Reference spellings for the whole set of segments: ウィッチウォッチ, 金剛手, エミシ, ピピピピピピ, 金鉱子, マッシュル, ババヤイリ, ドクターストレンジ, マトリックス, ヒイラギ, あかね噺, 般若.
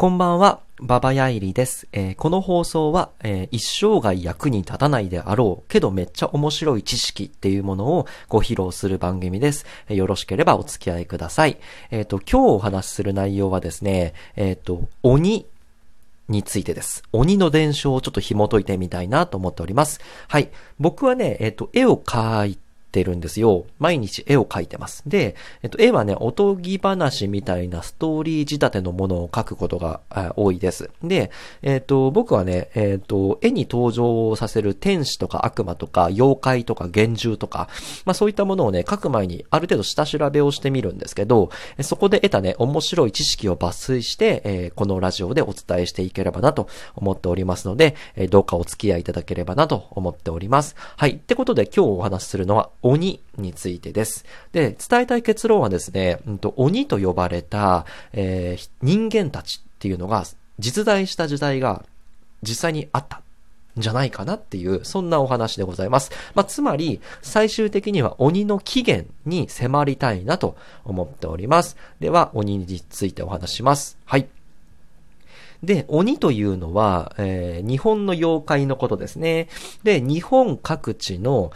こんばんは、ババヤイリです。この放送は、一生涯役に立たないであろうけどめっちゃ面白い知識っていうものをご披露する番組です。よろしければお付き合いください。今日お話しする内容はですね、鬼についてです。鬼の伝承をちょっと紐解いてみたいなと思っております。はい。僕はね、絵を描いて、るんですよ。毎日絵を描いてます。で、絵はね、おとぎ話みたいなストーリー仕立てのものを描くことが多いです。で、僕はね、絵に登場させる天使とか悪魔とか妖怪とか幻獣とか、まあそういったものをね、描く前にある程度下調べをしてみるんですけど、そこで得たね、面白い知識を抜粋して、このラジオでお伝えしていければなと思っておりますので、どうかお付き合いいただければなと思っております。はい。ってことで今日お話しするのは、鬼についてです。で、伝えたい結論はですね、鬼と呼ばれた、人間たちっていうのが実在した時代が実際にあったんじゃないかなっていう、そんなお話でございます。まあ、つまり、最終的には鬼の起源に迫りたいなと思っております。では、鬼についてお話します。はい。で、鬼というのは、日本の妖怪のことですね。で、日本各地の、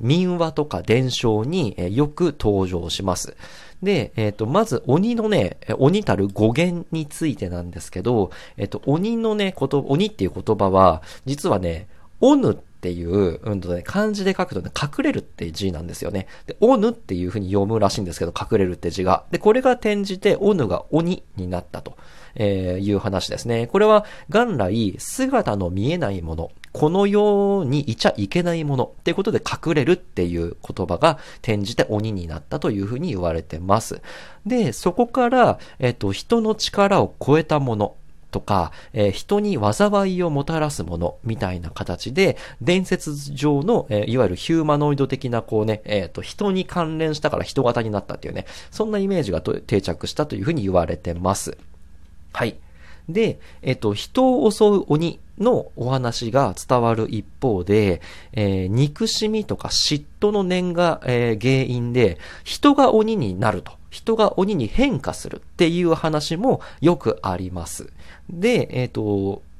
民話とか伝承に、よく登場します。で、まず鬼のね、鬼たる語源についてなんですけど、鬼のね、鬼っていう言葉は、実はね、おぬっていう、漢字で書くとね、隠れるって字なんですよね。で、おぬっていう風に読むらしいんですけど、隠れるって字が。で、これが転じて、おぬが鬼になったと。いう話ですね。これは元来姿の見えないもの、このようにいちゃいけないものっていうことで隠れるっていう言葉が転じて鬼になったというふうに言われてます。で、そこから、人の力を超えたものとか、人に災いをもたらすものみたいな形で伝説上の、いわゆるヒューマノイド的なこうね、人に関連したから人型になったっていうね、そんなイメージが定着したというふうに言われてます。はい。で、人を襲う鬼のお話が伝わる一方で、憎しみとか嫉妬の念が、原因で、人が鬼になると。人が鬼に変化するっていう話もよくあります。で、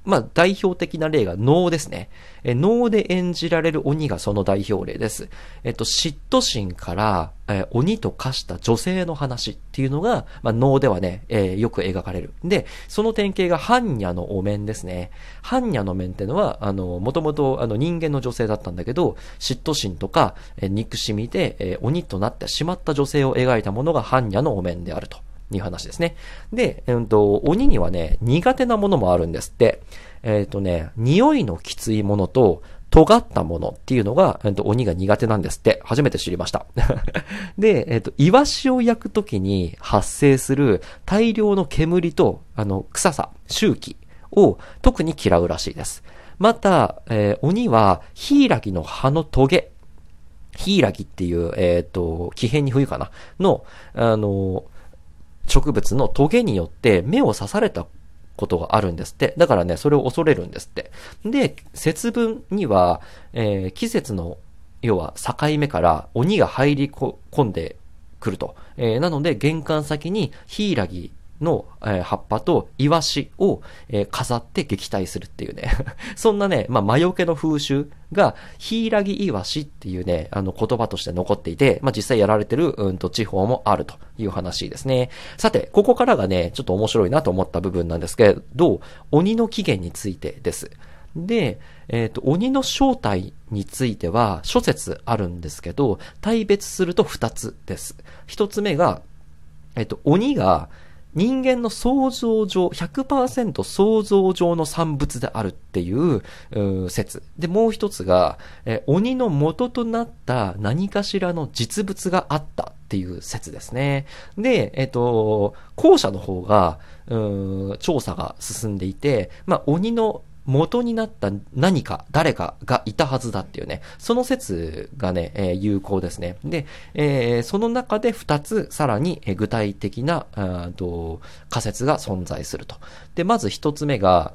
まあ、代表的な例が能ですね。能で演じられる鬼がその代表例です。嫉妬心から、鬼と化した女性の話っていうのが、まあ、能ではね、よく描かれる。で、その典型が般若のお面ですね。般若の面っていうのは、もともと人間の女性だったんだけど、嫉妬心とか、憎しみで、鬼となってしまった女性を描いたものが般若のお面であると。いう話ですね。で、鬼にはね、苦手なものもあるんですって。匂いのきついものと、尖ったものっていうのが、鬼が苦手なんですって。初めて知りました。で、イワシを焼くときに発生する大量の煙と、臭さ、臭気を特に嫌うらしいです。また、鬼は、ヒイラギの葉のトゲ。ヒイラギっていう、木偏に冬かなの、植物のトゲによって目を刺されたことがあるんですって。だからね、それを恐れるんですって。で、節分には、季節の、要は境目から鬼が入り込んでくると。なので、玄関先にヒイラギの、葉っぱとイワシを、飾って撃退するっていうね。そんなね、まあ、魔除けの風習が、ヒイラギイワシっていうね、言葉として残っていて、まあ、実際やられてる、地方もあるという話ですね。さて、ここからがね、ちょっと面白いなと思った部分なんですけど、鬼の起源についてです。で、鬼の正体については、諸説あるんですけど、大別すると二つです。一つ目が、鬼が、人間の想像上、100% 想像上の産物であるっていう、説。で、もう一つが、鬼の元となった何かしらの実物があったっていう説ですね。で、後者の方が、調査が進んでいて、まあ、鬼の元になった何か、誰かがいたはずだっていうね、その説がね、有効ですね。で、その中で2つさらに具体的な仮説が存在すると。で、まず1つ目が、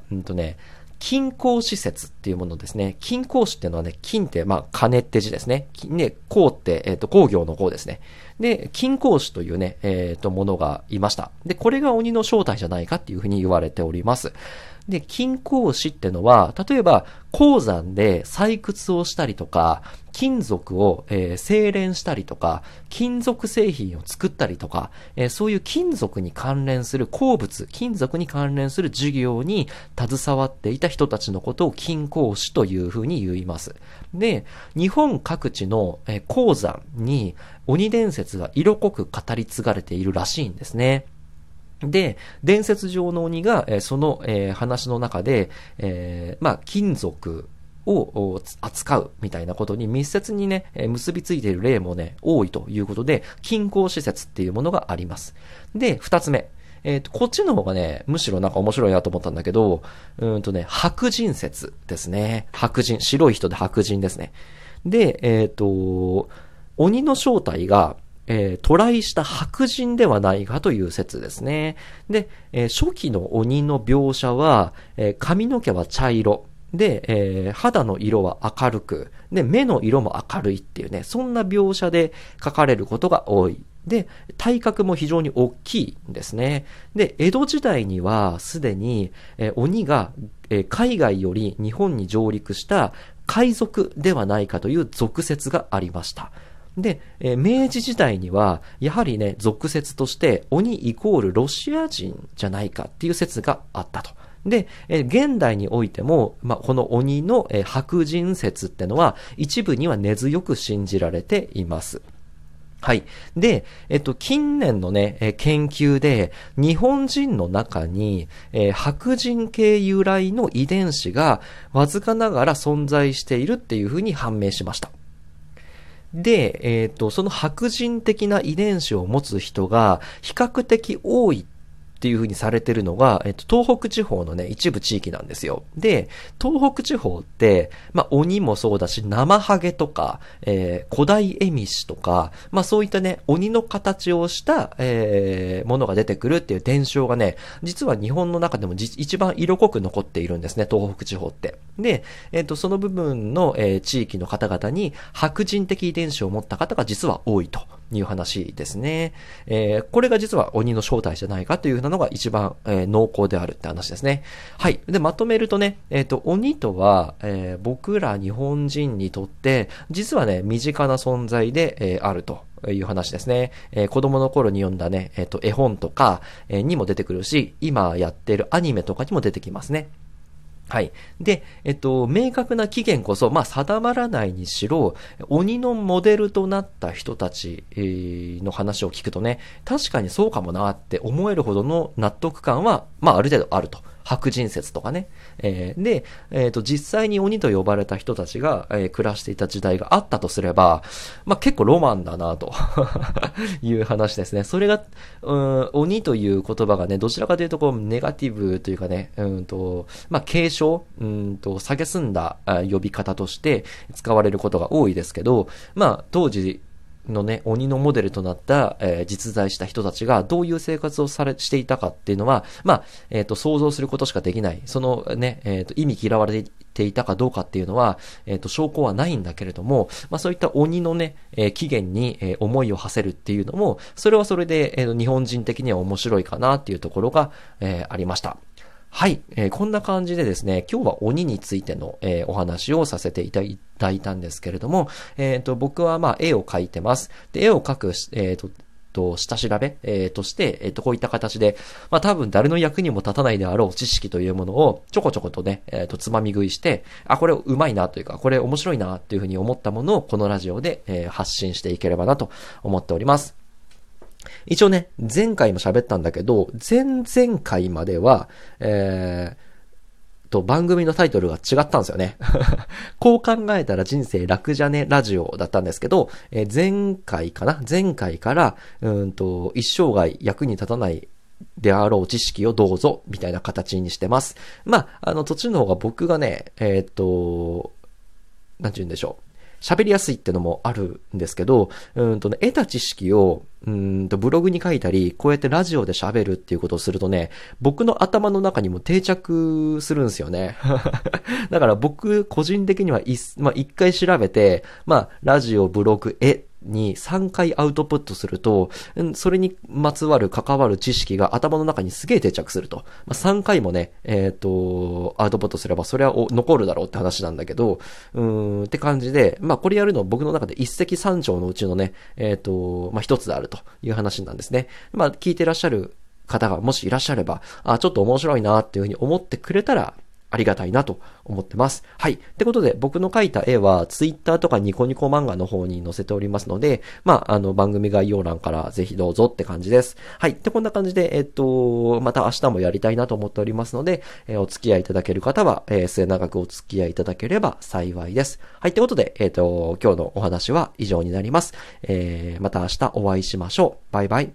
金鉱子説っていうものですね。金鉱子っていうのはね、金って、まあ、金って字ですね。ね、鉱って、工業の鉱ですね。で、金剛手というね、ものがいました。で、これが鬼の正体じゃないかっていうふうに言われております。で、金剛手ってのは、例えば、鉱山で採掘をしたりとか、金属を、精錬したりとか、金属製品を作ったりとか、そういう金属に関連する鉱物、金属に関連する事業に携わっていた人たちのことを金鉱手というふうに言います。で、日本各地の、鉱山に鬼伝説が色濃く語り継がれているらしいんですね。で、伝説上の鬼が、その、話の中で、金属を扱うみたいなことに密接にね、結びついている例もね、多いということで、金鉱手説っていうものがあります。で、二つ目。こっちの方がね、むしろなんか面白いなと思ったんだけど、白人説ですね。白人。白い人で白人ですね。で、鬼の正体が、渡来した白人ではないかという説ですね。で、初期の鬼の描写は、髪の毛は茶色で、肌の色は明るくで、目の色も明るいっていうね、そんな描写で書かれることが多い。で、体格も非常に大きいんですね。で、江戸時代にはすでに、鬼が、海外より日本に上陸した海賊ではないかという俗説がありました。で、明治時代には、やはりね、俗説として、鬼イコールロシア人じゃないかっていう説があったと。で、現代においても、この鬼の白人説ってのは、一部には根強く信じられています。はい。で、近年のね、研究で、日本人の中に、白人系由来の遺伝子が、わずかながら存在しているっていうふうに判明しました。で、その白人的な遺伝子を持つ人が比較的多いっていう風にされてるのが、東北地方のね、一部地域なんですよ。で、東北地方って、鬼もそうだし、生ハゲとか、古代エミシとか、そういったね、鬼の形をした、ものが出てくるっていう伝承がね、実は日本の中でも一番色濃く残っているんですね、東北地方って。で、その部分の、地域の方々に、白人的遺伝子を持った方が実は多いという話ですね。これが実は鬼の正体じゃないかというのが一番、濃厚であるって話ですね。はい。で、まとめるとね、鬼とは、僕ら日本人にとって、実はね、身近な存在で、あるという話ですね。子供の頃に読んだね、絵本とか、にも出てくるし、今やってるアニメとかにも出てきますね。はい。で、明確な期限こそ、定まらないにしろ、鬼のモデルとなった人たちの話を聞くとね、確かにそうかもなって思えるほどの納得感は、ある程度あると。白人説とかね。で、実際に鬼と呼ばれた人たちが、暮らしていた時代があったとすれば、結構ロマンだなという話ですね。それが、鬼という言葉がね、どちらかというとこう、ネガティブというかね、警鐘、蔑んだ呼び方として使われることが多いですけど、当時、のね、鬼のモデルとなった、実在した人たちがどういう生活をしていたかっていうのは、想像することしかできない。そのね、意味嫌われていたかどうかっていうのは、証拠はないんだけれども、そういった鬼のね、起源に、思いを馳せるっていうのも、それはそれで、日本人的には面白いかなっていうところが、ありました。はい、こんな感じでですね、今日は鬼についての、お話をさせていただいたんですけれども、僕は絵を描いてます。で、絵を描く、下調べ、として、こういった形で、多分誰の役にも立たないであろう知識というものをちょこちょことね、つまみ食いして、これうまいなというか、これ面白いなというふうに思ったものをこのラジオで、発信していければなと思っております。一応ね、前回も喋ったんだけど、前々回までは、番組のタイトルが違ったんですよね。こう考えたら人生楽じゃねラジオだったんですけど、前回かな？前回から、一生涯役に立たないであろう知識をどうぞ、みたいな形にしてます。土地の方が僕がね、なんて言うんでしょう。喋りやすいってのもあるんですけど、得た知識を、ブログに書いたり、こうやってラジオで喋るっていうことをするとね、僕の頭の中にも定着するんですよね。だから僕個人的には一回調べて、ラジオ、ブログ、絵に3回アウトプットすると、それにまつわる関わる知識が頭の中にすげえ定着すると。まあ、3回もね、アウトプットすればそれは残るだろうって話なんだけど、って感じで、まあ、これやるの僕の中で一石三鳥のうちのね、まあ、一つであるという話なんですね。まあ、聞いてらっしゃる方がもしいらっしゃれば、あ、ちょっと面白いなっていうふうに思ってくれたら、ありがたいなと思ってます。はい。ってことで、僕の描いた絵は、ツイッターとかニコニコ漫画の方に載せておりますので、まあ、番組概要欄からぜひどうぞって感じです。はい。で、こんな感じで、また明日もやりたいなと思っておりますので、お付き合いいただける方は、末永くお付き合いいただければ幸いです。はい。ってことで、今日のお話は以上になります。また明日お会いしましょう。バイバイ。